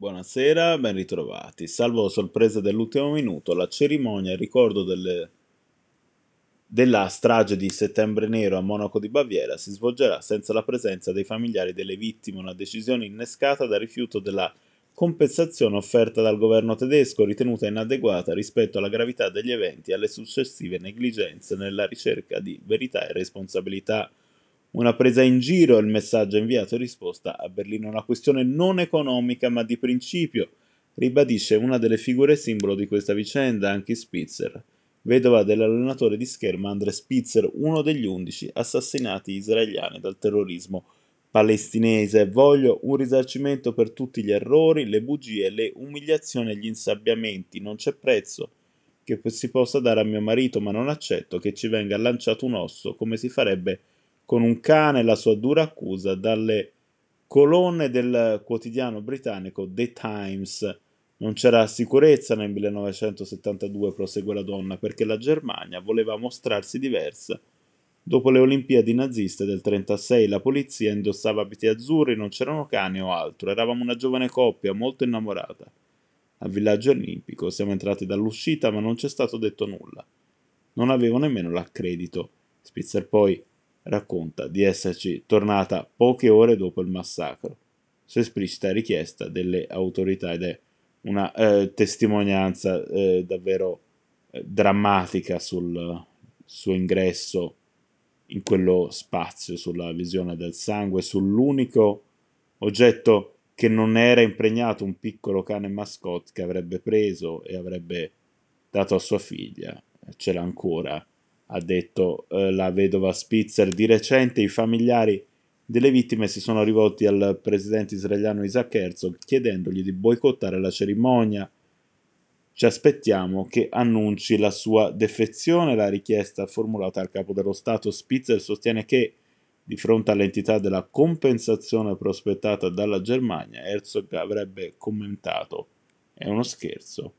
Buonasera, ben ritrovati. Salvo sorprese dell'ultimo minuto, la cerimonia in ricordo della strage di Settembre Nero a Monaco di Baviera si svolgerà senza la presenza dei familiari delle vittime, una decisione innescata dal rifiuto della compensazione offerta dal governo tedesco, ritenuta inadeguata rispetto alla gravità degli eventi e alle successive negligenze nella ricerca di verità e responsabilità. Una presa in giro è il messaggio inviato in risposta a Berlino, una questione non economica ma di principio, ribadisce una delle figure simbolo di questa vicenda, Ankie Spitzer, vedova dell'allenatore di scherma Andre Spitzer, uno degli 11 assassinati israeliani dal terrorismo palestinese. Voglio un risarcimento per tutti gli errori, le bugie, le umiliazioni e gli insabbiamenti. Non c'è prezzo che si possa dare a mio marito, ma non accetto che ci venga lanciato un osso come si farebbe con un cane, la sua dura accusa dalle colonne del quotidiano britannico The Times. Non c'era sicurezza nel 1972, prosegue la donna, perché la Germania voleva mostrarsi diversa. Dopo le Olimpiadi naziste del 1936 la polizia indossava abiti azzurri, non c'erano cani o altro, eravamo una giovane coppia molto innamorata. Al villaggio olimpico siamo entrati dall'uscita ma non c'è stato detto nulla. Non avevo nemmeno l'accredito. Spitzer poi racconta di esserci tornata poche ore dopo il massacro, su esplicita richiesta delle autorità, ed è una testimonianza davvero drammatica sul suo ingresso in quello spazio, sulla visione del sangue, sull'unico oggetto che non era impregnato, un piccolo cane mascotte che avrebbe preso e avrebbe dato a sua figlia. Ce l'ha ancora, ha detto la vedova Spitzer. Di recente i familiari delle vittime si sono rivolti al presidente israeliano Isaac Herzog chiedendogli di boicottare la cerimonia. Ci aspettiamo che annunci la sua defezione, la richiesta formulata al capo dello Stato. Spitzer sostiene che, di fronte all'entità della compensazione prospettata dalla Germania, Herzog avrebbe commentato: è uno scherzo,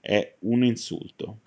è un insulto.